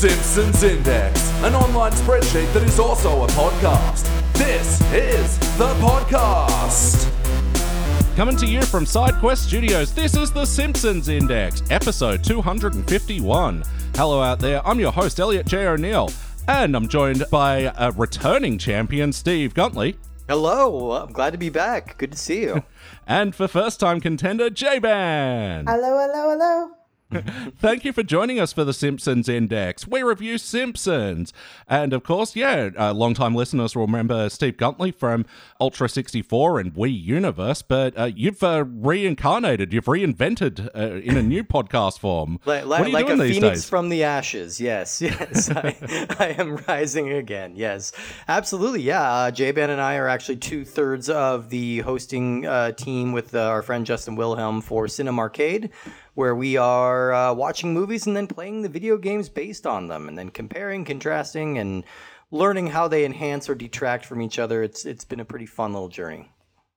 Simpsons Index, an online spreadsheet that is also a podcast. This is the podcast. Coming to you from SideQuest Studios, this is The Simpsons Index, episode 251. Hello out there, I'm your host, Elliot Jay O'Neill, and I'm joined by a returning champion, Steve Guntli. Hello, I'm glad to be back. Good to see you. And for first-time contender, J-Ban. Hello, hello, hello. Thank you for joining us for the Simpsons Index. We review Simpsons. And of course, long-time listeners will remember Steve Guntli from Ultra 64 and Wii Universe, but you've reinvented in a new podcast form. What are you doing these days? Like a phoenix from the ashes, yes. I am rising again, yes. Absolutely, yeah. J-Ban and I are actually two-thirds of the hosting team with our friend Justin Wilhelm for Cinemarcade, where we are watching movies and then playing the video games based on them and then comparing, contrasting, and learning how they enhance or detract from each other. It's been a pretty fun little journey.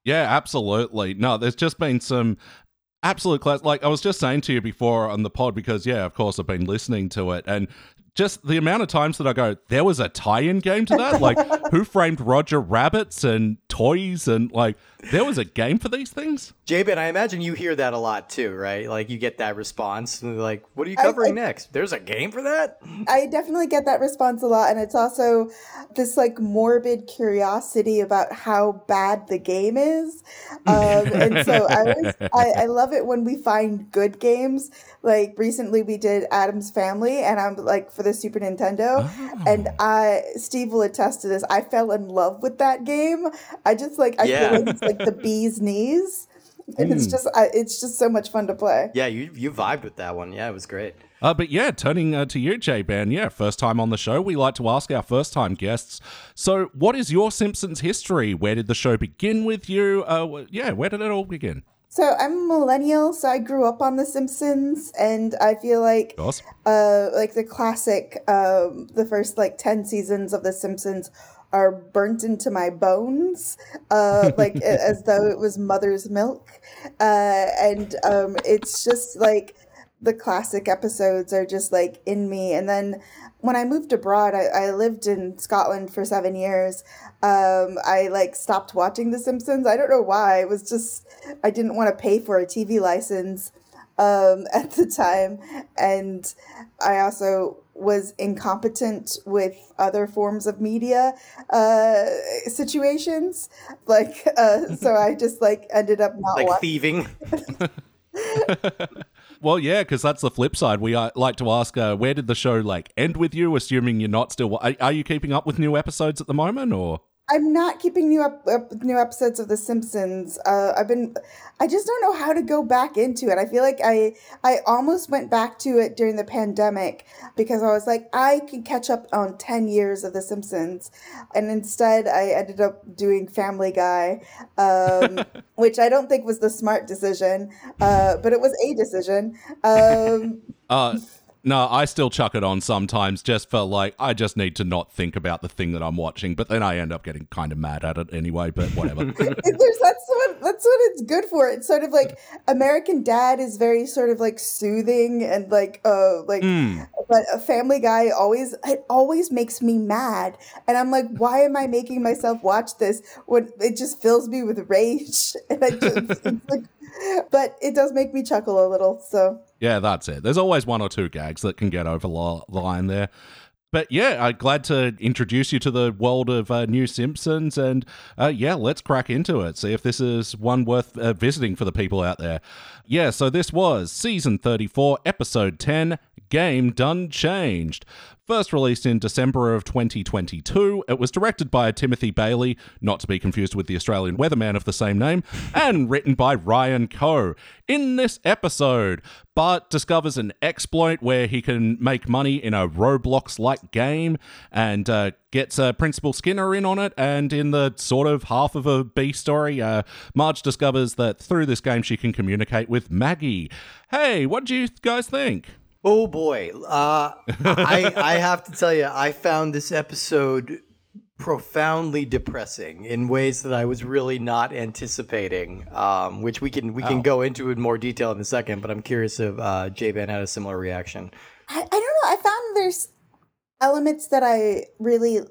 Yeah, absolutely. No, there's just been some absolute class. Like I was just saying to you before on the pod, because, yeah, of course, I've been listening to it. And just the amount of times that I go, there was a tie-in game to that? Like, Who Framed Roger Rabbit and Toys and, like, there was a game for these things? J-Ban, I imagine you hear that a lot too, right? Like, you get that response. Like, what are you covering next? There's a game for that? I definitely get that response a lot. And it's also this, like, morbid curiosity about how bad the game is. And so I love it when we find good games. Like, recently we did Adam's Family, and I'm like, for the Super Nintendo. Oh. And Steve will attest to this. I fell in love with that game. I just feel like it's like the bee's knees. And it's just so much fun to play. Yeah, you vibed with that one. Yeah, it was great. Turning to you, J-Ban. Yeah, first time on the show. We like to ask our first-time guests, so what is your Simpsons history? Where did the show begin with you? Where did it all begin? So I'm a millennial, so I grew up on The Simpsons, and I feel like awesome. The classic, the first 10 seasons of The Simpsons are burnt into my bones, as though it was mother's milk. And it's just the classic episodes are just in me. And then when I moved abroad, I lived in Scotland for 7 years. I stopped watching The Simpsons. I don't know why. It was just, I didn't want to pay for a TV license at the time. And I also was incompetent with other forms of media situations. So I just ended up not watching. Like thieving. Well, yeah, because that's the flip side. We like to ask, where did the show end with you? Assuming you're not still, are you keeping up with new episodes at the moment, or? I'm not keeping new episodes of The Simpsons. I just don't know how to go back into it. I feel like I almost went back to it during the pandemic because I was I could catch up on 10 years of The Simpsons, and instead I ended up doing Family Guy, which I don't think was the smart decision, but it was a decision. No, I still chuck it on sometimes just for I just need to not think about the thing that I'm watching, but then I end up getting kind of mad at it anyway, but whatever. That's what it's good for. It's sort of American Dad is very sort of soothing and but a Family Guy always makes me mad. And I'm why am I making myself watch this when it just fills me with rage? And but it does make me chuckle a little, so. Yeah, that's it. There's always one or two gags that can get over the line there. But yeah, I'm glad to introduce you to the world of New Simpsons, and let's crack into it. See if this is one worth visiting for the people out there. Yeah, so this was Season 34, Episode 10, Game Done Changed. First released in December of 2022, it was directed by Timothy Bailey, not to be confused with the Australian weatherman of the same name, and written by Ryan Coe. In this episode, Bart discovers an exploit where he can make money in a Roblox-like game and gets Principal Skinner in on it, and in the sort of half of a B story, Marge discovers that through this game she can communicate with Maggie. Hey, what do you guys think? Oh boy, I have to tell you, I found this episode profoundly depressing in ways that I was really not anticipating, which we can go into in more detail in a second, but I'm curious if J-Ban had a similar reaction. I don't know, I found there's elements that I really...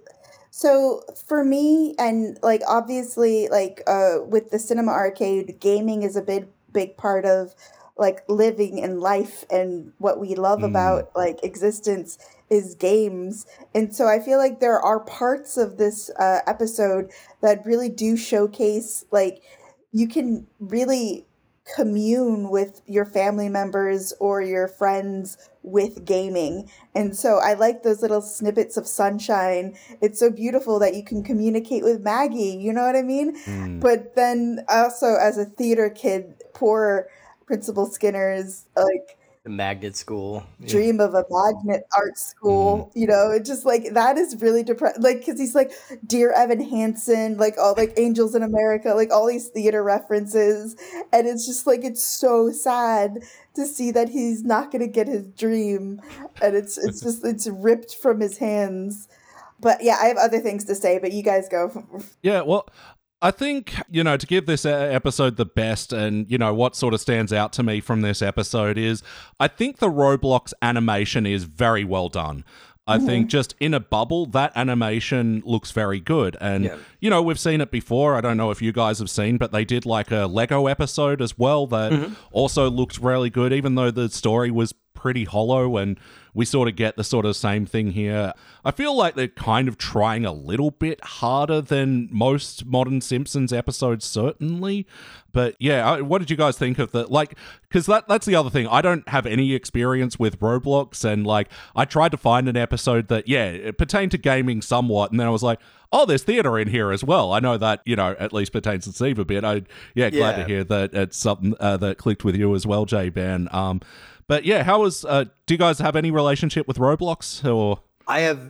So for me, and like obviously like with the Cinemarcade, gaming is a big part of like living and life, and what we love about like existence is games. And so I feel like there are parts of this episode that really do showcase like you can really commune with your family members or your friends with gaming. And so I like those little snippets of sunshine. It's so beautiful that you can communicate with Maggie, you know what I mean? But then also as a theater kid, poor Principal Skinner's like the magnet school dream of a magnet art school, you know, it just like that is really depressing, like because he's like Dear Evan Hansen, like all like Angels in America, like all these theater references, and it's just like it's so sad to see that he's not gonna get his dream, and it's just it's ripped from his hands. But yeah, I have other things to say, but you guys go. Yeah, well, I think, you know, to give this episode the best, and, you know, what sort of stands out to me from this episode is I think the Roblox animation is very well done. I think just in a bubble, that animation looks very good. And, you know, we've seen it before. I don't know if you guys have seen, but they did like a Lego episode as well that also looked really good, even though the story was pretty hollow, and we sort of get the sort of same thing here. I feel like they're kind of trying a little bit harder than most modern Simpsons episodes, certainly. But yeah, what did you guys think of the, like, because that's the other thing. I don't have any experience with Roblox, and like I tried to find an episode that, yeah, it pertained to gaming somewhat, and then I was like, oh, there's theater in here as well. I know that, you know, at least pertains to Steve a bit. Glad to hear that it's something that clicked with you as well, J-Ban. But yeah, how was, do you guys have any relationship with Roblox? Or I have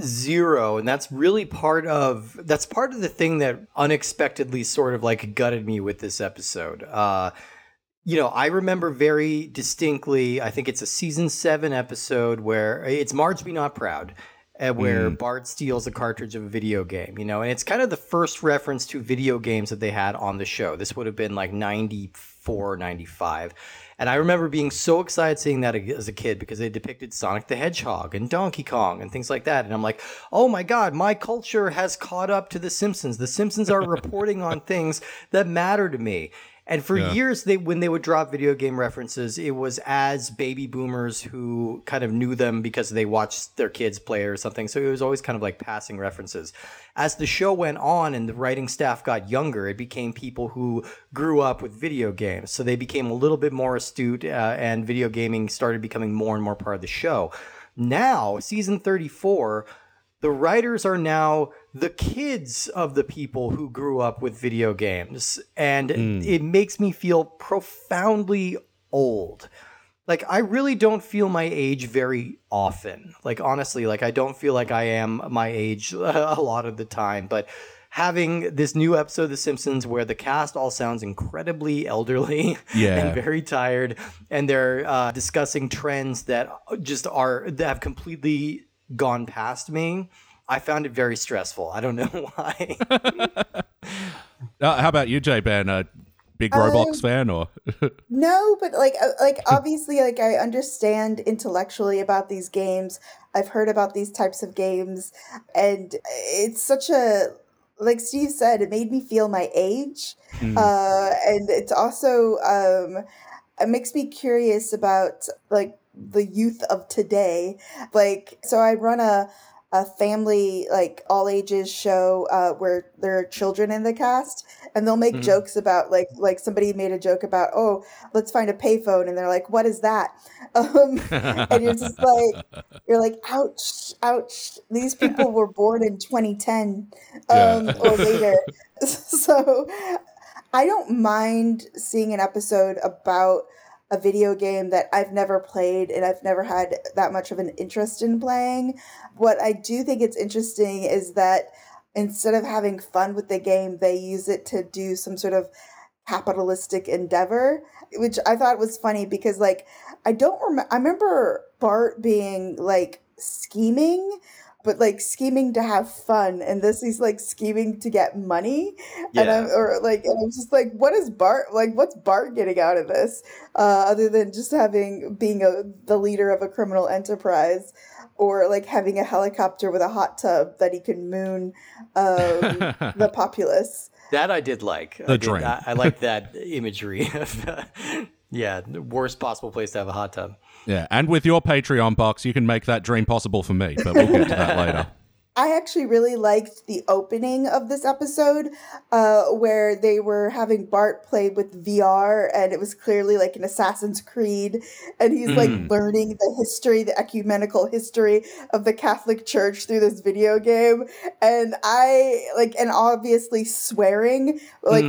zero, and that's really part of the thing that unexpectedly sort of like gutted me with this episode. You know, I remember very distinctly, I think it's a season 7 episode where it's Marge Be Not Proud, where Bart steals a cartridge of a video game, you know, and it's kind of the first reference to video games that they had on the show. This would have been like 94, 95. And I remember being so excited seeing that as a kid because they depicted Sonic the Hedgehog and Donkey Kong and things like that. And I'm like, oh my God, my culture has caught up to The Simpsons. The Simpsons are reporting on things that matter to me. And for years, when they would drop video game references, it was as baby boomers who kind of knew them because they watched their kids play or something. So it was always kind of like passing references. As the show went on and the writing staff got younger, it became people who grew up with video games. So they became a little bit more astute, and video gaming started becoming more and more part of the show. Now, season 34... the writers are now the kids of the people who grew up with video games. And it makes me feel profoundly old. Like, I really don't feel my age very often. Like, honestly, like, I don't feel like I am my age a lot of the time. But having this new episode of The Simpsons where the cast all sounds incredibly elderly and very tired, and they're discussing trends that have completely gone past me, I found it very stressful. I don't know why. How about you, J-Ban? A big Roblox fan, or no? But like obviously, like I understand intellectually about these games. I've heard about these types of games, and it's such a, like Steve said, it made me feel my age, and it's also it makes me curious about like the youth of today. Like, so I run a family, like all ages show where there are children in the cast, and they'll make jokes about like somebody made a joke about, oh, let's find a payphone, and they're like, what is that? And you're just like, ouch, these people were born in 2010 or later. So I don't mind seeing an episode about a video game that I've never played and I've never had that much of an interest in playing. What I do think it's interesting is that instead of having fun with the game, they use it to do some sort of capitalistic endeavor, which I thought was funny because, like, I remember Bart being, like, scheming, but like scheming to have fun, and this is like scheming to get money. Yeah. And I'm just like, what is Bart, like what's Bart getting out of this, other than just being the leader of a criminal enterprise, or like having a helicopter with a hot tub that he can moon the populace. That I did like. I like that imagery. Yeah, the worst possible place to have a hot tub. Yeah, and with your Patreon box, you can make that dream possible for me, but we'll get to that later. I actually really liked the opening of this episode where they were having Bart play with VR, and it was clearly like an Assassin's Creed, and he's like learning the history, the ecumenical history of the Catholic Church through this video game. And and obviously swearing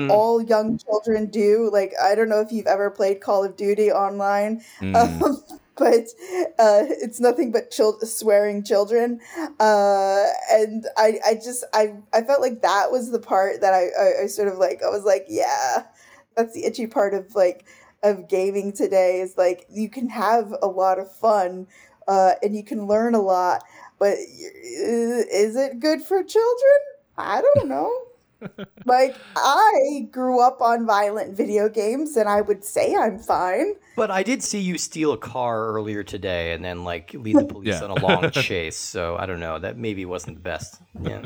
all young children do. Like, I don't know if you've ever played Call of Duty online. But it's nothing but swearing children. And I felt like that was the part that I sort of like, I was like, yeah, that's the itchy part of gaming today, is like, you can have a lot of fun and you can learn a lot, but is it good for children? I don't know. Like, I grew up on violent video games, and I would say I'm fine. But I did see you steal a car earlier today and then, like, lead the police on a long chase. So, I don't know. That maybe wasn't the best. Yeah.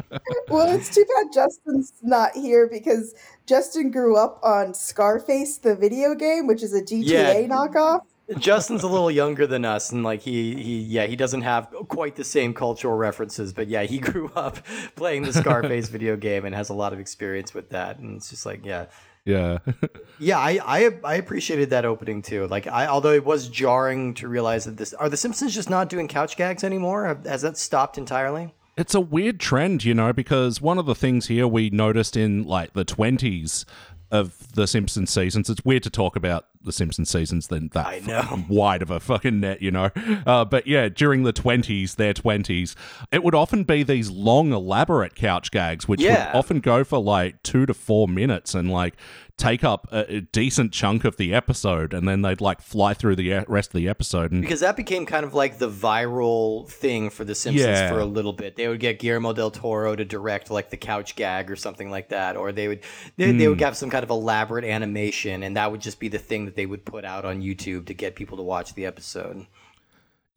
Well, it's too bad Justin's not here, because Justin grew up on Scarface, the video game, which is a GTA knockoff. Justin's a little younger than us, and like he doesn't have quite the same cultural references, but yeah, he grew up playing the Scarface video game and has a lot of experience with that, and it's just like I appreciated that opening too. Like, although it was jarring to realize that are the Simpsons just not doing couch gags anymore? Has that stopped entirely? It's a weird trend, you know, because one of the things here we noticed in like the 20s of the Simpsons seasons, it's weird to talk about the Simpsons seasons than that I know. Wide of a fucking net, you know. But yeah, during the 20s, their 20s, it would often be these long, elaborate couch gags, which would often go for like 2 to 4 minutes and like take up a decent chunk of the episode, and then they'd like fly through the rest of the episode. And because that became kind of like the viral thing for the Simpsons for a little bit. They would get Guillermo del Toro to direct like the couch gag or something like that, or they would have some kind of elaborate animation, and that would just be the thing that they would put out on YouTube to get people to watch the episode.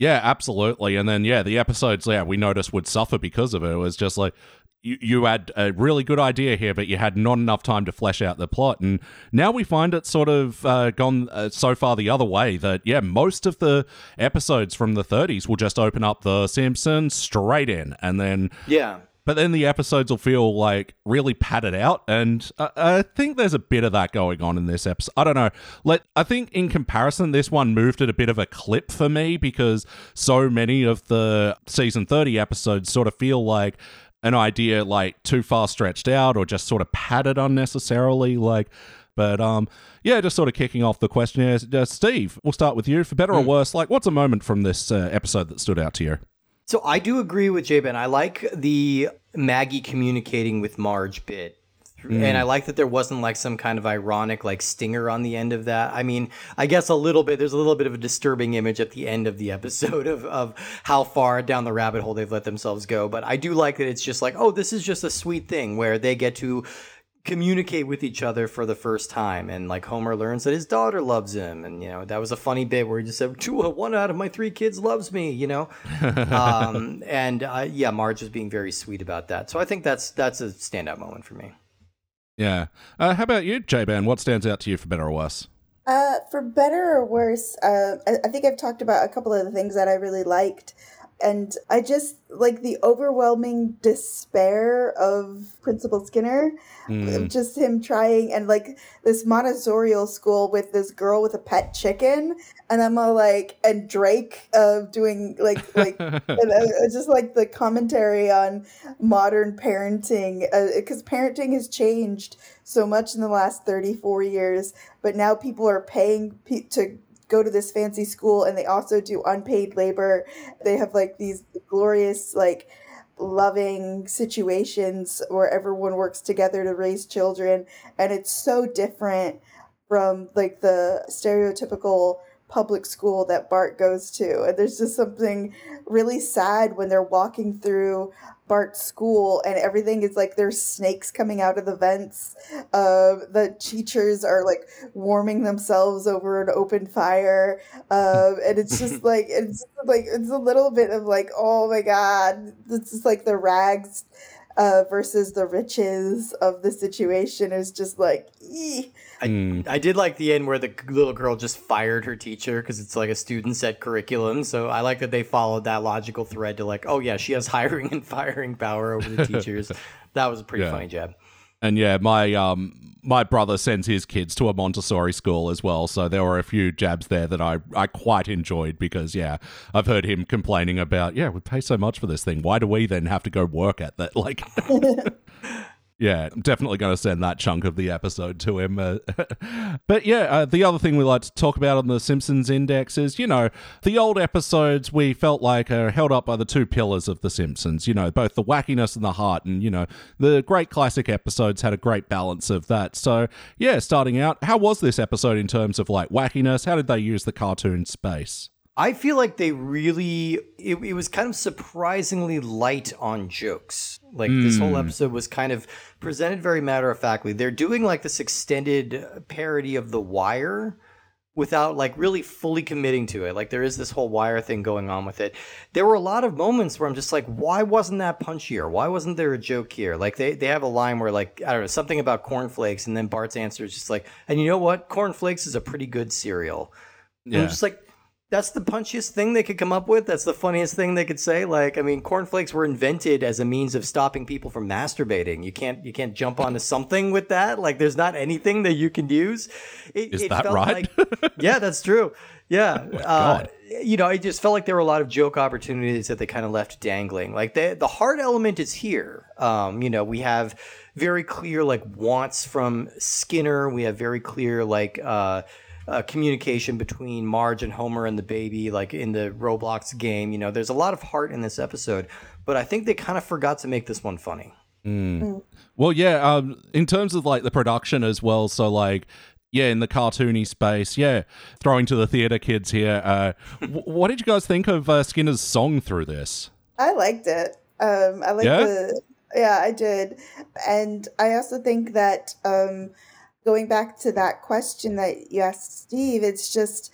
Yeah, absolutely. And then the episodes we noticed would suffer because of it. It was just like, you had a really good idea here, but you had not enough time to flesh out the plot. And now we find it's sort of gone so far the other way that, most of the episodes from the 30s will just open up The Simpsons straight in. And then... yeah. But then the episodes will feel like really padded out, and I think there's a bit of that going on in this episode. I don't know. I think in comparison, this one moved at a bit of a clip for me, because so many of the season 30 episodes sort of feel like an idea like too far stretched out or just sort of padded unnecessarily. But just sort of kicking off the questionnaire, Steve, we'll start with you. For better or worse, what's a moment from this episode that stood out to you? So I do agree with J-Ban. I like the Maggie communicating with Marge bit. And I like that there wasn't like some kind of ironic like stinger on the end of that. I mean, I guess there's a little bit of a disturbing image at the end of the episode of how far down the rabbit hole they've let themselves go. But I do like that it's just like, oh, this is just a sweet thing where they get to communicate with each other for the first time, and like Homer learns that his daughter loves him, and that was a funny bit where he just said, one out of my 3 kids loves me, Marge was being very sweet about that. So I think that's a standout moment for me. How about you, J-Ban? What stands out to you for better or worse? For better or worse, I think I've talked about a couple of the things that I really liked. And I just like the overwhelming despair of Principal Skinner, just him trying, and like this Montessori school with this girl with a pet chicken, and I'm all like, and Drake doing like just like the commentary on modern parenting, because parenting has changed so much in the last 34 years, but now people are paying to go to this fancy school, and they also do unpaid labor. They have like these glorious, like loving situations where everyone works together to raise children. And it's so different from like the stereotypical public school that Bart goes to. And there's just something really sad when they're walking through Bart's school and everything is like there's snakes coming out of the vents. The teachers are like warming themselves over an open fire. And it's just like it's a little bit of like, oh my God, this is like the rags versus the riches of the situation is just like, eeh. I did like the end where the little girl just fired her teacher because it's like a student set curriculum. So I like that they followed that logical thread to like, oh yeah, she has hiring and firing power over the teachers. That was a pretty funny jab. And yeah, my brother sends his kids to a Montessori school as well. So there were a few jabs there that I quite enjoyed because, yeah, I've heard him complaining about, yeah, we pay so much for this thing. Why do we then have to go work at that? Like, yeah, I'm definitely going to send that chunk of the episode to him. But yeah, the other thing we like to talk about on the Simpsons Index is, you know, the old episodes we felt like are held up by the two pillars of the Simpsons, you know, both the wackiness and the heart. And, you know, the great classic episodes had a great balance of that. So yeah, starting out, how was this episode in terms of like wackiness? How did they use the cartoon space? I feel like they really, it was kind of surprisingly light on jokes. Like this whole episode was kind of presented very matter-of-factly. They're doing like this extended parody of The Wire without like really fully committing to it. Like there is this whole Wire thing going on with it. There were a lot of moments where I'm just like, why wasn't that punchier? Why wasn't there a joke here? Like they have a line where like, I don't know, something about cornflakes. And then Bart's answer is just like, and you know what? Cornflakes is a pretty good cereal. Yeah. And I'm just like, that's the punchiest thing they could come up with. That's the funniest thing they could say. Like, I mean, cornflakes were invented as a means of stopping people from masturbating. You can't jump onto something with that. Like, there's not anything that you can use. Is that right? Like, yeah, that's true. Yeah. Oh my God. You know, it just felt like there were a lot of joke opportunities that they kind of left dangling. Like, the hard element is here. You know, we have very clear, like, wants from Skinner. We have very clear, like, communication between Marge and Homer and the baby, like in the Roblox game. You know, there's a lot of heart in this episode, but I think they kind of forgot to make this one funny. Well, yeah, in terms of like the production as well, so like, yeah, in the cartoony space, yeah, throwing to the theater kids here, what did you guys think of Skinner's song through this? I liked it. I did. And I also think that going back to that question that you asked, Steve, it's just,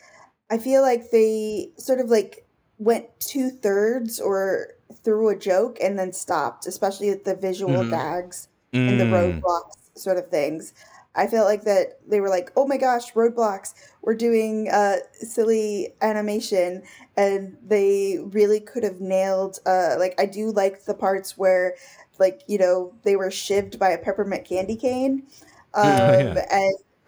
I feel like they sort of like went 2/3 or through a joke and then stopped, especially at the visual gags and the Roblox sort of things. I feel like that they were like, oh my gosh, Roblox, we're doing silly animation. And they really could have nailed, like, I do like the parts where, like, you know, they were shivved by a peppermint candy cane. And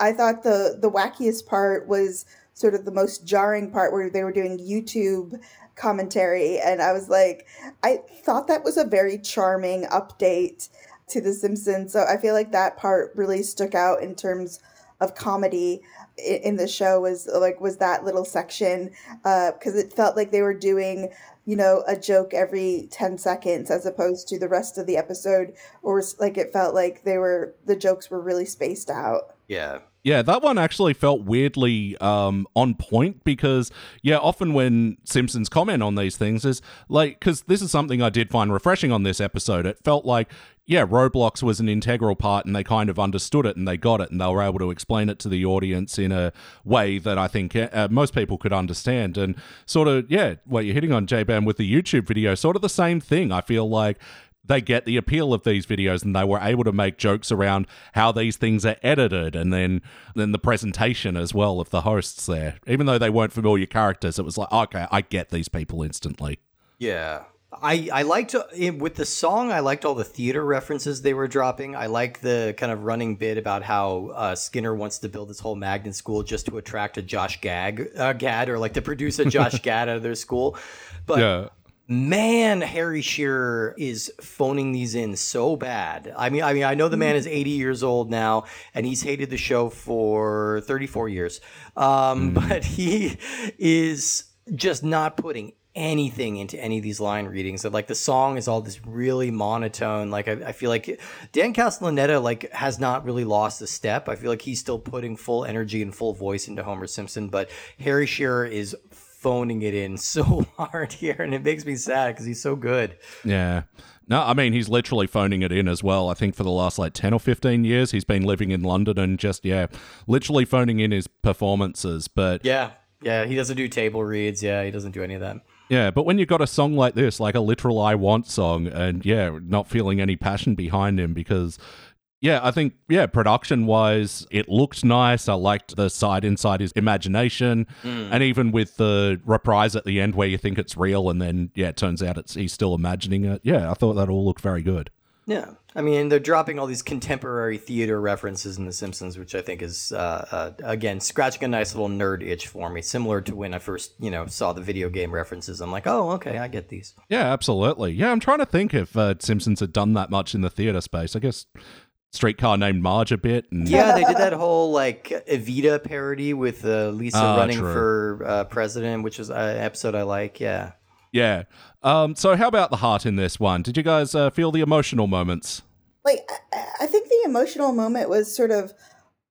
I thought the wackiest part was sort of the most jarring part where they were doing YouTube commentary. And I was like, I thought that was a very charming update to The Simpsons. So I feel like that part really stuck out in terms of comedy in the show was that little section. 'Cause it felt like they were doing, you know, a joke every 10 seconds as opposed to the rest of the episode, or like it felt like the jokes were really spaced out. Yeah. Yeah, that one actually felt weirdly on point because, yeah, often when Simpsons comment on these things is like, because this is something I did find refreshing on this episode. It felt like, yeah, Roblox was an integral part and they kind of understood it and they got it and they were able to explain it to the audience in a way that I think most people could understand. And sort of, yeah, what you're hitting on, J-Ban, with the YouTube video, sort of the same thing. I feel like they get the appeal of these videos and they were able to make jokes around how these things are edited and then the presentation as well of the hosts there. Even though they weren't familiar characters, it was like, okay, I get these people instantly. Yeah. I liked, with the song, I liked all the theater references they were dropping. I like the kind of running bit about how Skinner wants to build this whole magnet school just to attract a Josh Gad or like to produce a Josh Gad out of their school. But yeah. Man, Harry Shearer is phoning these in so bad. I mean, I know the man is 80 years old now, and he's hated the show for 34 years. But he is just not putting anything into any of these line readings. That, like, the song is all this really monotone. Like, I feel like Dan Castellaneta, like, has not really lost a step. I feel like he's still putting full energy and full voice into Homer Simpson, but Harry Shearer is phoning it in so hard here, and it makes me sad because he's so good. Yeah. No, I mean, he's literally phoning it in as well. I think for the last, like, 10 or 15 years, he's been living in London and just, yeah, literally phoning in his performances. But yeah, he doesn't do table reads. Yeah, he doesn't do any of that. Yeah, but when you've got a song like this, like a literal I Want song, and, yeah, not feeling any passion behind him because... Yeah, I think, yeah, production-wise, it looked nice. I liked the sight inside his imagination. And even with the reprise at the end where you think it's real and then, yeah, it turns out he's still imagining it. Yeah, I thought that all looked very good. Yeah. I mean, they're dropping all these contemporary theater references in The Simpsons, which I think is, again, scratching a nice little nerd itch for me, similar to when I first, saw the video game references. I'm like, oh, okay, I get these. Yeah, absolutely. Yeah, I'm trying to think if Simpsons had done that much in the theater space. I guess... Streetcar Named Marge a bit. And... Yeah, they did that whole, like, Evita parody with Lisa running for president, which is an episode I like, yeah. Yeah. So how about the heart in this one? Did you guys feel the emotional moments? Like, I think the emotional moment was sort of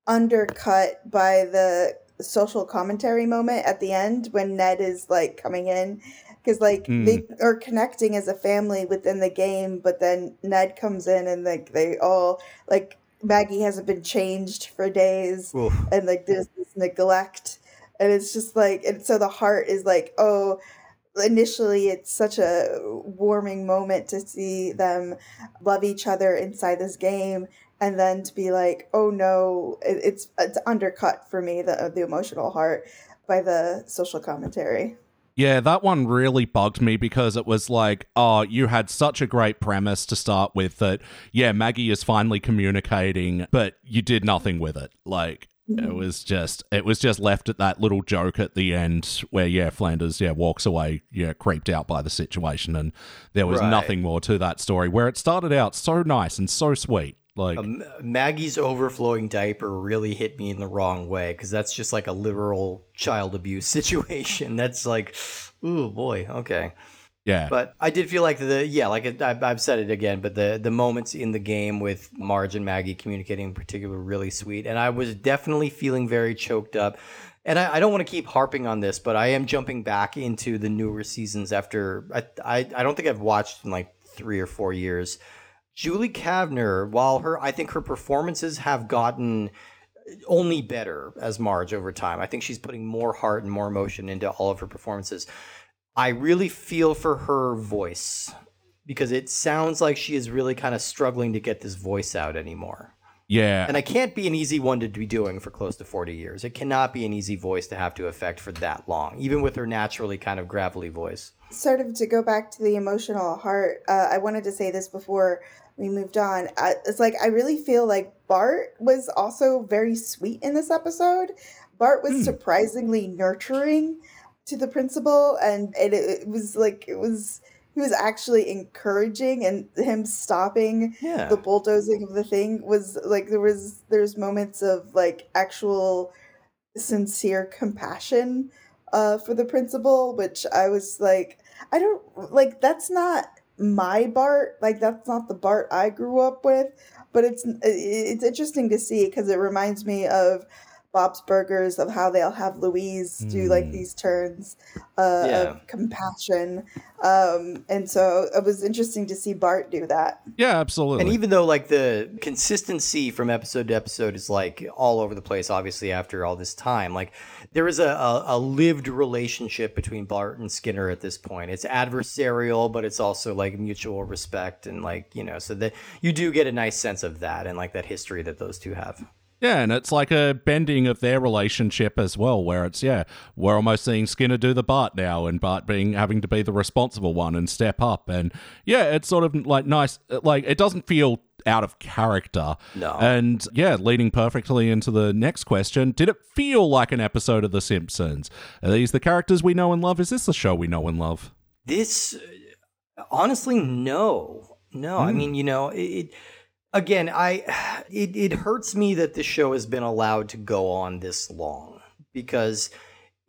undercut by the social commentary moment at the end when Ned is, like, coming in. Because, like, they are connecting as a family within the game, but then Ned comes in and, like, they all, like, Maggie hasn't been changed for days. Oof. And, like, there's this neglect. And it's just, like, and so the heart is, like, oh, initially it's such a warming moment to see them love each other inside this game. And then to be like, oh, no, it's undercut for me, the emotional heart, by the social commentary. Yeah, that one really bugged me because it was like, oh, you had such a great premise to start with that, yeah, Maggie is finally communicating, but you did nothing with it. Like, it was just left at that little joke at the end where, yeah, Flanders, yeah, walks away, yeah, creeped out by the situation, and there was nothing more to that story where it started out so nice and so sweet. Like Maggie's overflowing diaper really hit me in the wrong way because that's just like a literal child abuse situation. That's like, ooh, boy, okay. Yeah. But I did feel like I've said it again, but the moments in the game with Marge and Maggie communicating in particular were really sweet. And I was definitely feeling very choked up. And I don't want to keep harping on this, but I am jumping back into the newer seasons after I don't think I've watched in like 3 or 4 years. Julie Kavner, while I think her performances have gotten only better as Marge over time. I think she's putting more heart and more emotion into all of her performances. I really feel for her voice because it sounds like she is really kind of struggling to get this voice out anymore. Yeah. And I can't be an easy one to be doing for close to 40 years. It cannot be an easy voice to have to affect for that long, even with her naturally kind of gravelly voice. Sort of to go back to the emotional heart, I wanted to say this before we moved on. It's like I really feel like Bart was also very sweet in this episode. Bart was surprisingly nurturing to the principal, and he was actually encouraging, and him stopping the bulldozing of the thing was like there's moments of like actual sincere compassion for the principal, which I was like, I don't like, that's not my Bart, like that's not the Bart I grew up with, but it's interesting to see because it reminds me of Bob's Burgers, of how they'll have Louise do like these turns of compassion. And so it was interesting to see Bart do that. Yeah, absolutely. And even though like the consistency from episode to episode is like all over the place, obviously after all this time, like there is a lived relationship between Bart and Skinner at this point. It's adversarial, but it's also like mutual respect. And like, so that you do get a nice sense of that and like that history that those two have. Yeah, and it's like a bending of their relationship as well, where it's, we're almost seeing Skinner do the Bart now, and Bart having to be the responsible one and step up. And yeah, it's sort of like nice, like it doesn't feel out of character. No. And yeah, leading perfectly into the next question, did it feel like an episode of The Simpsons? Are these the characters we know and love? Is this the show we know and love? This, honestly, no. No, I mean, Again, it hurts me that the show has been allowed to go on this long because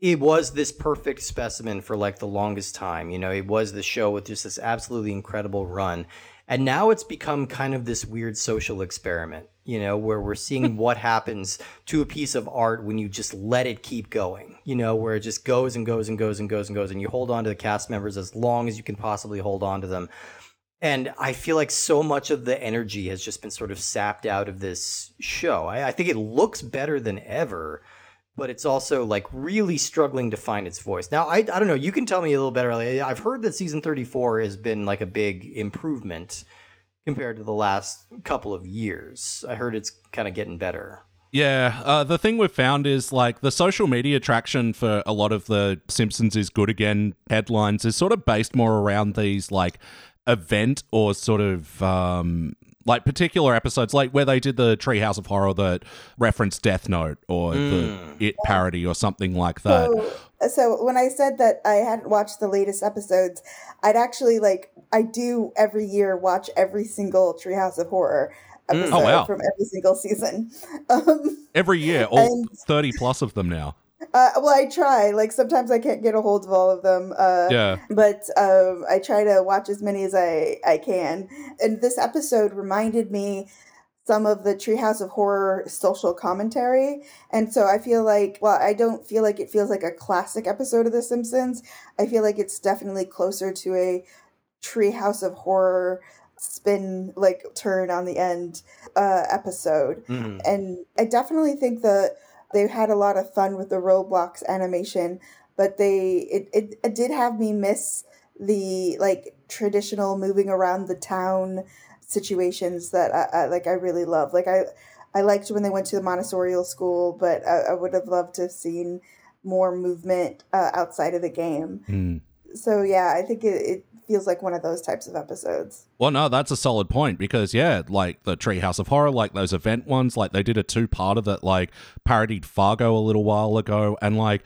it was this perfect specimen for like the longest time. You know, it was the show with just this absolutely incredible run. And now it's become kind of this weird social experiment, you know, where we're seeing what happens to a piece of art when you just let it keep going, you know, where it just goes and goes and goes and goes and goes. And you hold on to the cast members as long as you can possibly hold on to them. And I feel like so much of the energy has just been sort of sapped out of this show. I think it looks better than ever, but it's also like really struggling to find its voice. Now, I don't know. You can tell me a little better. I've heard that season 34 has been like a big improvement compared to the last couple of years. I heard it's kind of getting better. Yeah, the thing we've found is like the social media traction for a lot of the Simpsons is Good Again headlines is sort of based more around these like event or sort of like particular episodes, like where they did the Treehouse of Horror that referenced Death Note or the It parody or something like that. So when I said that I hadn't watched the latest episodes, I'd actually like, I do every year watch every single Treehouse of Horror episode from every single season. Every year, all 30 plus of them now. Well, I try. Like, sometimes I can't get a hold of all of them. But I try to watch as many as I can. And this episode reminded me some of the Treehouse of Horror social commentary. And so I feel like, well, I don't feel like it feels like a classic episode of The Simpsons. I feel like it's definitely closer to a Treehouse of Horror spin, like, turn on the end episode. Mm-hmm. And I definitely think that they had a lot of fun with the Roblox animation, but it did have me miss the like traditional moving around the town situations that I really love. Like I liked when they went to the Montessori school, but I would have loved to have seen more movement outside of the game. So yeah, I think it feels like one of those types of episodes. Well, no, that's a solid point because, yeah, like the Treehouse of Horror, like those event ones, like they did a two-parter that like parodied Fargo a little while ago. And like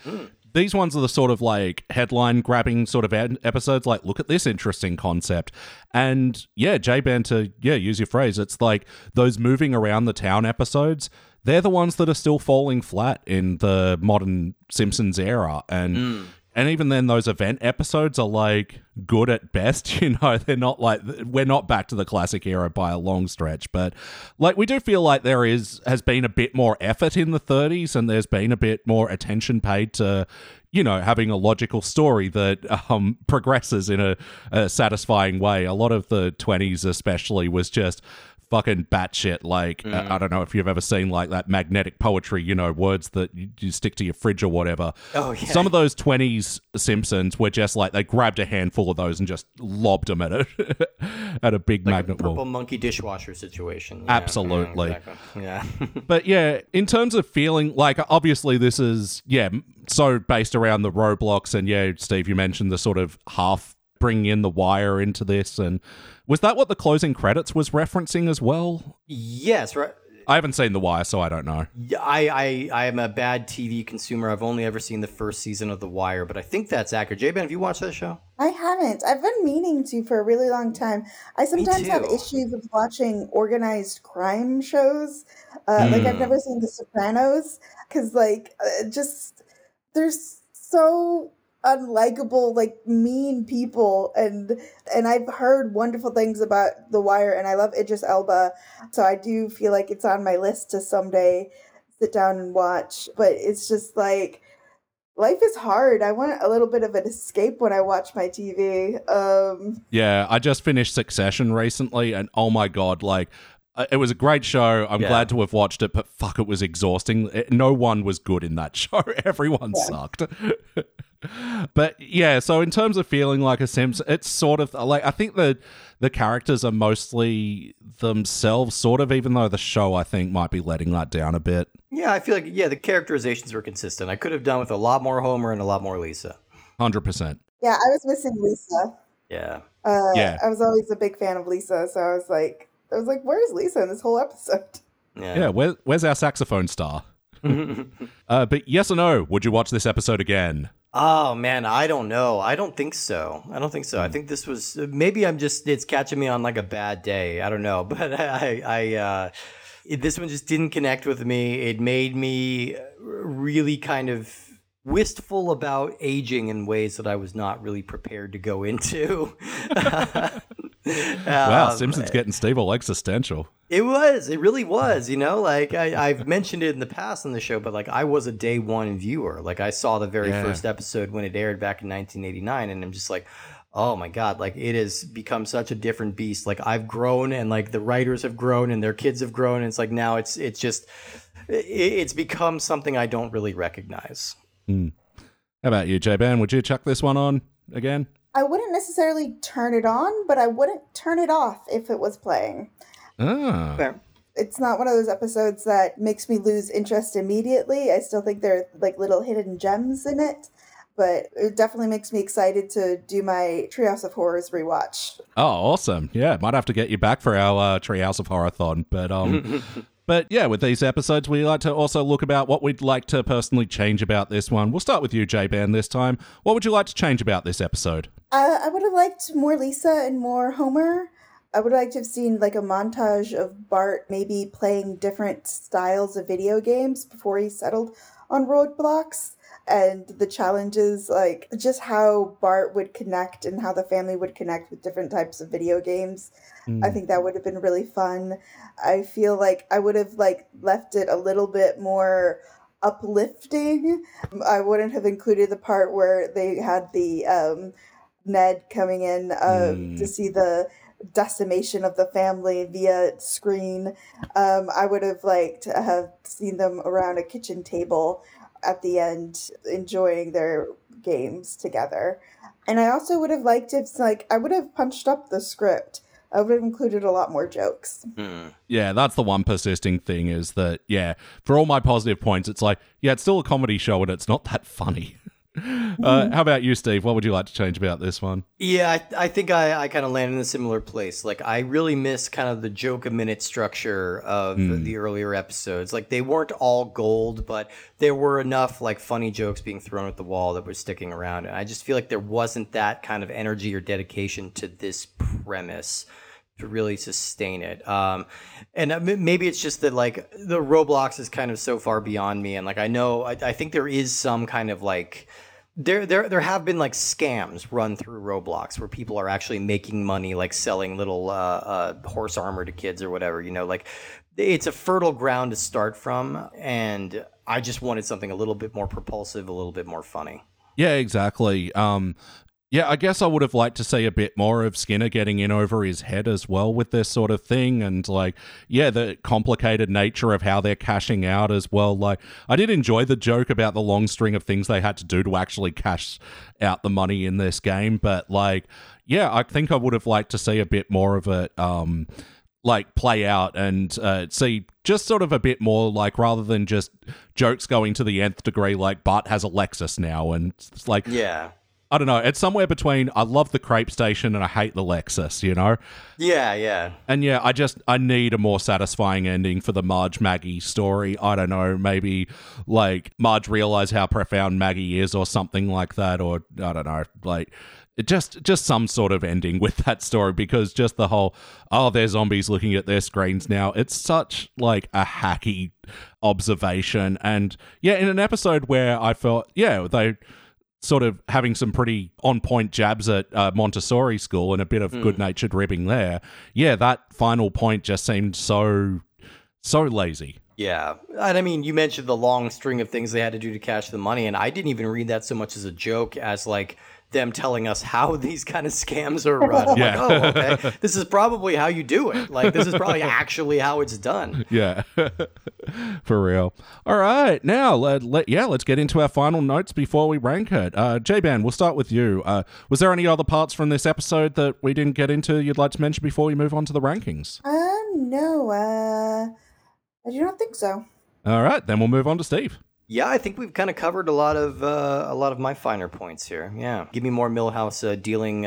these ones are the sort of like headline-grabbing sort of episodes like, look at this interesting concept. And yeah, J-Ban, to use your phrase, it's like those moving around the town episodes, they're the ones that are still falling flat in the modern Simpsons era. And and even then, those event episodes are, like, good at best, you know? They're not, like, we're not back to the classic era by a long stretch. But, like, we do feel like there has been a bit more effort in the 30s and there's been a bit more attention paid to, you know, having a logical story that progresses in a satisfying way. A lot of the 20s especially was just fucking batshit. Like, I don't know if you've ever seen like that magnetic poetry, you know, words that you stick to your fridge or whatever. Some of those 20s Simpsons were just like they grabbed a handful of those and just lobbed them at it at a big like magnet a purple wall. Monkey dishwasher situation. Yeah, absolutely. Yeah, exactly. Yeah. But yeah, in terms of feeling like obviously this is so based around the Roblox and Steve, you mentioned the sort of half bringing in The Wire into this, and was that what the closing credits was referencing as well? Yes, right. I haven't seen The Wire, so I don't know. I am a bad TV consumer. I've only ever seen the first season of The Wire, but I think that's accurate. J-Ban, have you watched that show? I haven't. I've been meaning to for a really long time. I sometimes have issues with watching organized crime shows. Like I've never seen The Sopranos because, like, just there's so unlikable, like, mean people, and I've heard wonderful things about The Wire, and I love Idris Elba, so I do feel like it's on my list to someday sit down and watch. But it's just like life is hard. I want a little bit of an escape when I watch my TV. I just finished Succession recently, and oh my god, like, it was a great show. I'm glad to have watched it, but fuck, it was exhausting. No one was good in that show. Everyone sucked. But yeah, so in terms of feeling like a Simpson, it's sort of like I think the characters are mostly themselves, sort of, even though the show I think might be letting that down a bit. Yeah, I feel like, the characterizations were consistent. I could have done with a lot more Homer and a lot more Lisa. 100%. Yeah, I was missing Lisa. Yeah. I was always a big fan of Lisa, so I was like, where's Lisa in this whole episode? Yeah, where's our saxophone star? But yes or no, would you watch this episode again? Oh, man, I don't know. I don't think so. I think this was, maybe it's catching me on like a bad day. I don't know. But this one just didn't connect with me. It made me really kind of wistful about aging in ways that I was not really prepared to go into. Wow, Simpson's getting stable existential. It was. It really was. You know, like I've mentioned it in the past on the show, but like I was a day one viewer. Like I saw the very first episode when it aired back in 1989, and I'm just like, oh my God, like it has become such a different beast. Like I've grown, and like the writers have grown, and their kids have grown. And it's like now it's just it's become something I don't really recognize. Mm. How about you, J-Ban? Would you chuck this one on again? I wouldn't necessarily turn it on, but I wouldn't turn it off if it was playing. Oh. But it's not one of those episodes that makes me lose interest immediately. I still think there are like little hidden gems in it, but it definitely makes me excited to do my Treehouse of Horrors rewatch. Oh, awesome. Yeah, might have to get you back for our Treehouse of Horror-thon, but... But yeah, with these episodes, we like to also look about what we'd like to personally change about this one. We'll start with you, J-Ban, this time. What would you like to change about this episode? I would have liked more Lisa and more Homer. I would like to have seen like a montage of Bart maybe playing different styles of video games before he settled on Roblox, and the challenges, like just how Bart would connect and how the family would connect with different types of video games. Mm. I think that would have been really fun. I feel like I would have like left it a little bit more uplifting. I wouldn't have included the part where they had the Ned coming in to see the decimation of the family via screen. I would have liked to have seen them around a kitchen table at the end enjoying their games together. And I also would have liked if like I would have punched up the script. I would have included a lot more jokes. Yeah, that's the one persisting thing is that, yeah, for all my positive points, it's like, yeah, it's still a comedy show and it's not that funny. How about you, Steve? What would you like to change about this one? Yeah, I think I kind of land in a similar place. Like, I really miss kind of the joke-a-minute structure of the earlier episodes. Like, they weren't all gold, but there were enough, like, funny jokes being thrown at the wall that were sticking around. And I just feel like there wasn't that kind of energy or dedication to this premise to really sustain it. And maybe it's just that, like, the Roblox is kind of so far beyond me. And, like, I know, I think there is some kind of, like... There have been like scams run through Roblox where people are actually making money, like selling little horse armor to kids or whatever, you know, like it's a fertile ground to start from. And I just wanted something a little bit more propulsive, a little bit more funny. Yeah, exactly. Yeah, I guess I would have liked to see a bit more of Skinner getting in over his head as well with this sort of thing, and like, yeah, the complicated nature of how they're cashing out as well. Like, I did enjoy the joke about the long string of things they had to do to actually cash out the money in this game, but like, yeah, I think I would have liked to see a bit more of it like play out and see just sort of a bit more, like rather than just jokes going to the nth degree, like Bart has a Lexus now and it's like, yeah. I don't know. It's somewhere between I love the crepe station and I hate the Lexus, you know? Yeah, yeah. And yeah, I need a more satisfying ending for the Marge-Maggie story. I don't know, maybe like Marge realize how profound Maggie is or something like that, or I don't know, like just some sort of ending with that story, because just the whole, oh, they're zombies looking at their screens now. It's such like a hacky observation. And yeah, in an episode where I felt, yeah, they... sort of having some pretty on-point jabs at Montessori school and a bit of good-natured ribbing there. Yeah, that final point just seemed so lazy. Yeah. And I mean, you mentioned the long string of things they had to do to cash the money, and I didn't even read that so much as a joke as, like, them telling us how these kind of scams are run. Yeah. Like, oh, okay. This is probably how you do it. Like, this is probably actually how it's done. Yeah. For real. All right. Now, let's get into our final notes before we rank it. J-Ban, we'll start with you. Was there any other parts from this episode that we didn't get into you'd like to mention before we move on to the rankings? No. I do not think so. All right. Then we'll move on to Steve. Yeah, I think we've kind of covered a lot of my finer points here. Yeah, give me more Milhouse dealing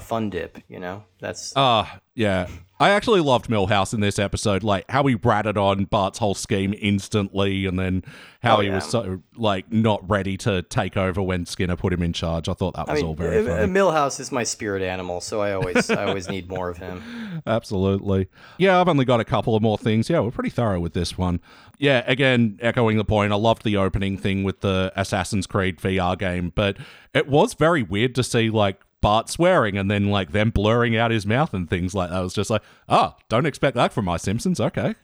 fun dip. You know, That's yeah. I actually loved Milhouse in this episode, like how he ratted on Bart's whole scheme instantly, and then how he was so like not ready to take over when Skinner put him in charge. I thought that was all very funny. Milhouse is my spirit animal, so I always need more of him. Absolutely. Yeah, I've only got a couple of more things. Yeah, we're pretty thorough with this one. Yeah, again, echoing the point, I loved the opening thing with the Assassin's Creed VR game, but it was very weird to see like Bart swearing and then like them blurring out his mouth and things like that. I was just like, don't expect that from my Simpsons. Okay,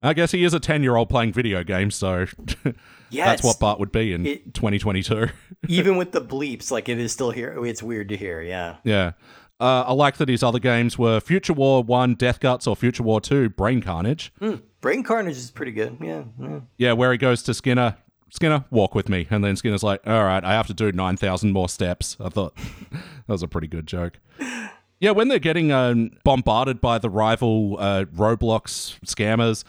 I guess he is a 10-year-old playing video games, so yes, that's what Bart would be in 2022. Even with the bleeps, like it is still here. It's weird to hear. Yeah. I like that his other games were Future War 1, Death Guts, or Future War 2, Brain Carnage. Brain Carnage is pretty good. Yeah, where he goes to Skinner, walk with me. And then Skinner's like, all right, I have to do 9,000 more steps. I thought that was a pretty good joke. Yeah, when they're getting bombarded by the rival Roblox scammers,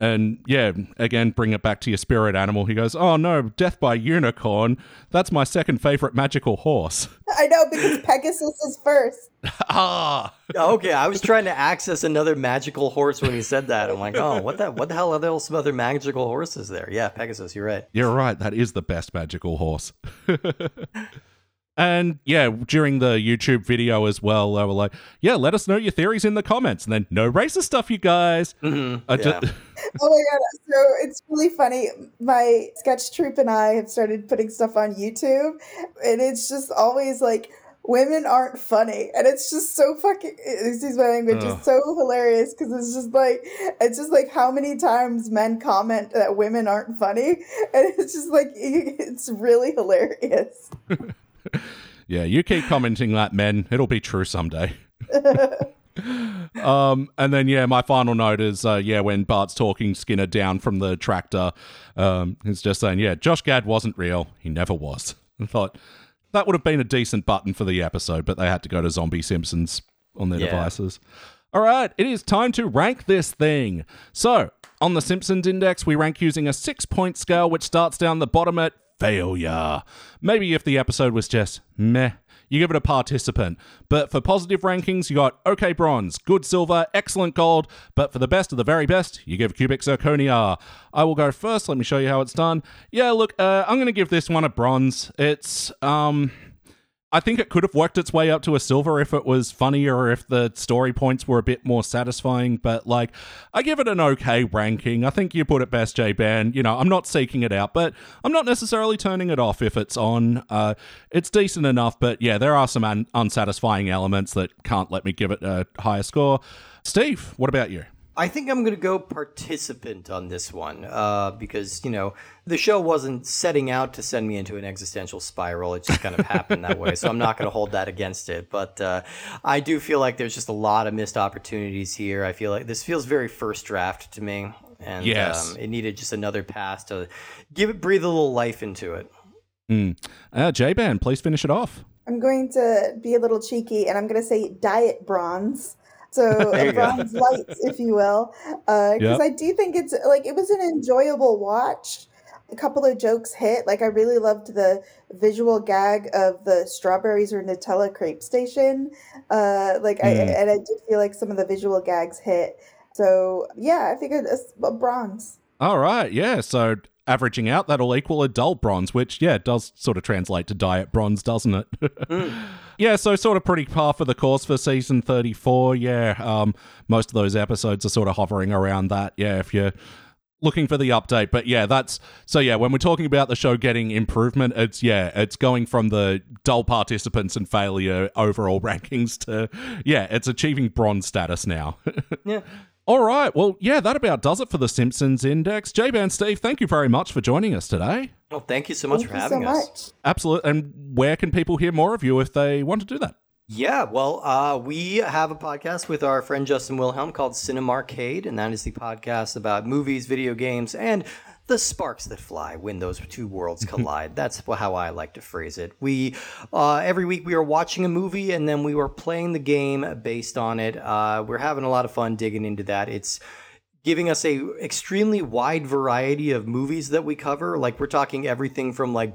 and yeah, again, bring it back to your spirit animal. He goes, oh no, death by unicorn. That's my second favorite magical horse. I know, because Pegasus is first. Okay, I was trying to access another magical horse when he said that. I'm like, oh, what the hell are there some other magical horses there? Yeah, Pegasus, you're right. You're right, that is the best magical horse. And yeah, during the YouTube video as well, they were like, yeah, let us know your theories in the comments. And then no racist stuff, you guys. Oh my God. So it's really funny. My sketch troupe and I have started putting stuff on YouTube, and it's just always like, women aren't funny. And it's just so fucking, excuse my language, it's so hilarious, because it's just like how many times men comment that women aren't funny. And it's just like, it's really hilarious. Yeah, you keep commenting that, men. It'll be true someday. And then, yeah, my final note is, when Bart's talking Skinner down from the tractor, he's just saying, yeah, Josh Gad wasn't real. He never was. I thought that would have been a decent button for the episode, but they had to go to Zombie Simpsons on their devices. All right, it is time to rank this thing. So, on the Simpsons Index, we rank using a 6-point scale, which starts down the bottom at failure. Maybe if the episode was just meh, you give it a participant. But for positive rankings, you got okay bronze, good silver, excellent gold. But for the best of the very best, you give Cubic Zirconia. I will go first. Let me show you how it's done. Yeah, look, I'm going to give this one a bronze. It's, I think it could have worked its way up to a silver if it was funnier or if the story points were a bit more satisfying. But, like, I give it an okay ranking. I think you put it best, J-Ban. You know, I'm not seeking it out, but I'm not necessarily turning it off if it's on. It's decent enough, but, yeah, there are some unsatisfying elements that can't let me give it a higher score. Steve, what about you? I think I'm going to go participant on this one because, you know, the show wasn't setting out to send me into an existential spiral. It just kind of happened that way. So I'm not going to hold that against it. But I do feel like there's just a lot of missed opportunities here. I feel like this feels very first draft to me. And it needed just another pass to breathe a little life into it. J-Ban, please finish it off. I'm going to be a little cheeky and I'm going to say diet bronze. So bronze lights, if you will, because I do think it's like it was an enjoyable watch. A couple of jokes hit. Like I really loved the visual gag of the strawberries or Nutella crepe station. I did feel like some of the visual gags hit. So yeah, I think it's a bronze. All right, yeah. So averaging out, that'll equal a dull bronze, which does sort of translate to diet bronze, doesn't it? Yeah, so sort of pretty par for the course for season 34, most of those episodes are sort of hovering around that, if you're looking for the update. But when we're talking about the show getting improvement, it's going from the dull participants and failure overall rankings to, it's achieving bronze status now. Yeah. All right, well, that about does it for the Simpsons Index. J-Ban, Steve, thank you very much for joining us today. Well, thank you so much for having us. Absolutely. And where can people hear more of you if they want to do that? Yeah, well, we have a podcast with our friend Justin Wilhelm called Cinemarcade, and that is the podcast about movies, video games, and the sparks that fly when those two worlds collide. That's how I like to phrase it. We every week we are watching a movie and then we were playing the game based on it. We're having a lot of fun digging into that. It's giving us a extremely wide variety of movies that we cover. Like we're talking everything from like,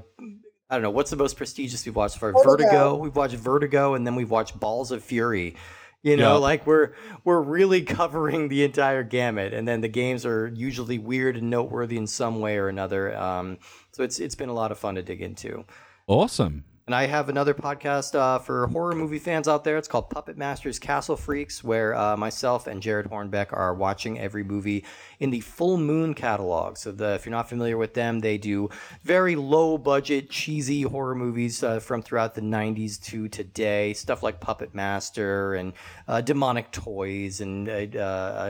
I don't know, what's the most prestigious we've watched? Vertigo. We've watched Vertigo, and then we've watched Balls of Fury. You know, like we're really covering the entire gamut, and then the games are usually weird and noteworthy in some way or another. So it's been a lot of fun to dig into. Awesome. And I have another podcast for horror movie fans out there. It's called Puppet Master's Castle Freaks, where myself and Jared Hornbeck are watching every movie in the Full Moon catalog. So if you're not familiar with them, they do very low-budget, cheesy horror movies from throughout the 90s to today. Stuff like Puppet Master and Demonic Toys and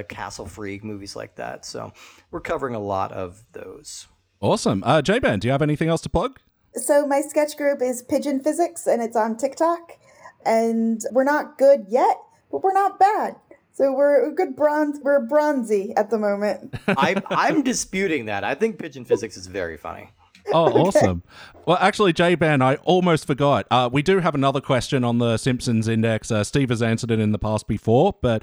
Castle Freak, movies like that. So we're covering a lot of those. Awesome. J-Ban, do you have anything else to plug? So my sketch group is Pigeon Physics, and it's on TikTok. And we're not good yet, but we're not bad. So we're good bronze. We're bronzy at the moment. I'm disputing that. I think Pigeon Physics is very funny. Oh, okay. Awesome. Well, actually, J-Ban, I almost forgot. We do have another question on the Simpsons Index. Steve has answered it in the past before, but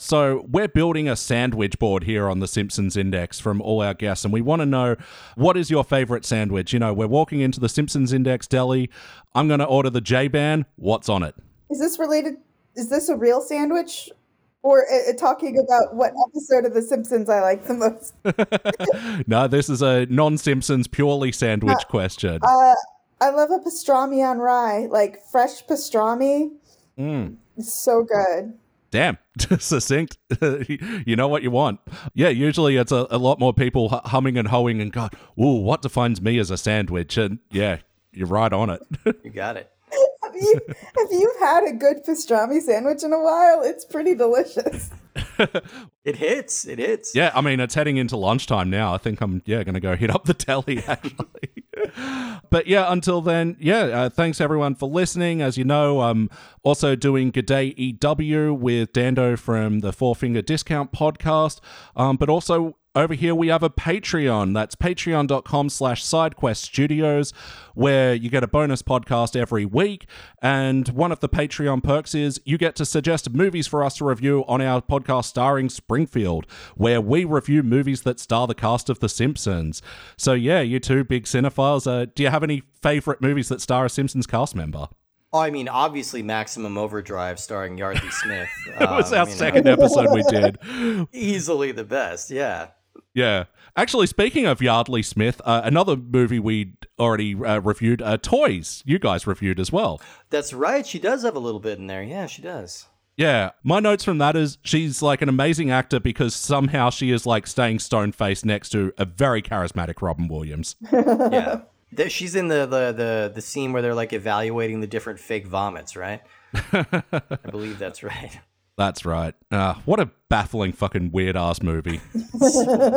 so we're building a sandwich board here on the Simpsons Index from all our guests, and we want to know, what is your favorite sandwich? You know, we're walking into the Simpsons Index deli. I'm going to order the J-Ban. What's on it? Is this related? Is this a real sandwich? Or talking about what episode of The Simpsons I like the most. No, this is a non-Simpsons purely sandwich question. I love a pastrami on rye, like fresh pastrami. It's so good. Damn, succinct. You know what you want. Yeah, usually it's a lot more people humming and hoeing and God, ooh, what defines me as a sandwich? And yeah, you're right on it. You got it. Have you had a good pastrami sandwich in a while? It's pretty delicious. It hits. Yeah, I mean, it's heading into lunchtime now. I think I'm going to go hit up the deli, actually. But yeah, until then, thanks everyone for listening. As you know, I'm also doing G'day EW with Dando from the Four Finger Discount podcast. But also over here, we have a Patreon. That's patreon.com/SideQuest Studios, where you get a bonus podcast every week. And one of the Patreon perks is you get to suggest movies for us to review on our podcast Starring Springfield, where we review movies that star the cast of The Simpsons. So yeah, you two big cinephiles, do you have any favorite movies that star a Simpsons cast member? Oh, I mean, obviously Maximum Overdrive starring Yardie Smith. It was our second episode we did. Easily the best, yeah. Yeah. Actually, speaking of Yardie Smith, another movie we already reviewed, Toys, you guys reviewed as well. That's right. She does have a little bit in there. Yeah, she does. Yeah. My notes from that is she's like an amazing actor because somehow she is like staying stone-faced next to a very charismatic Robin Williams. Yeah. She's in the scene where they're like evaluating the different fake vomits, right? I believe that's right. That's right. What a baffling fucking weird-ass movie. So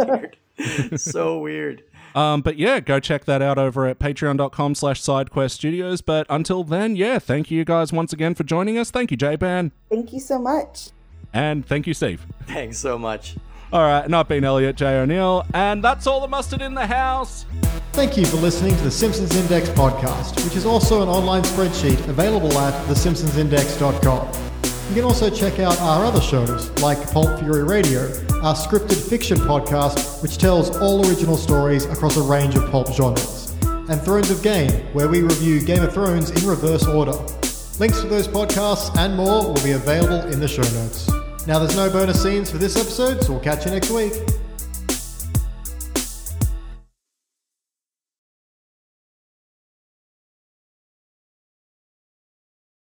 weird. So weird. But yeah, go check that out over at patreon.com/SideQuest Studios. But until then, thank you guys once again for joining us. Thank you, J-Ban. Thank you so much. And thank you, Steve. Thanks so much. All right, and I've been Elliot J. O'Neill, and that's all the mustard in the house. Thank you for listening to the Simpsons Index podcast, which is also an online spreadsheet available at thesimpsonsindex.com. You can also check out our other shows, like Pulp Fury Radio, our scripted fiction podcast, which tells all original stories across a range of pulp genres, and Thrones of Game, where we review Game of Thrones in reverse order. Links to those podcasts and more will be available in the show notes. Now, there's no bonus scenes for this episode, so we'll catch you next week.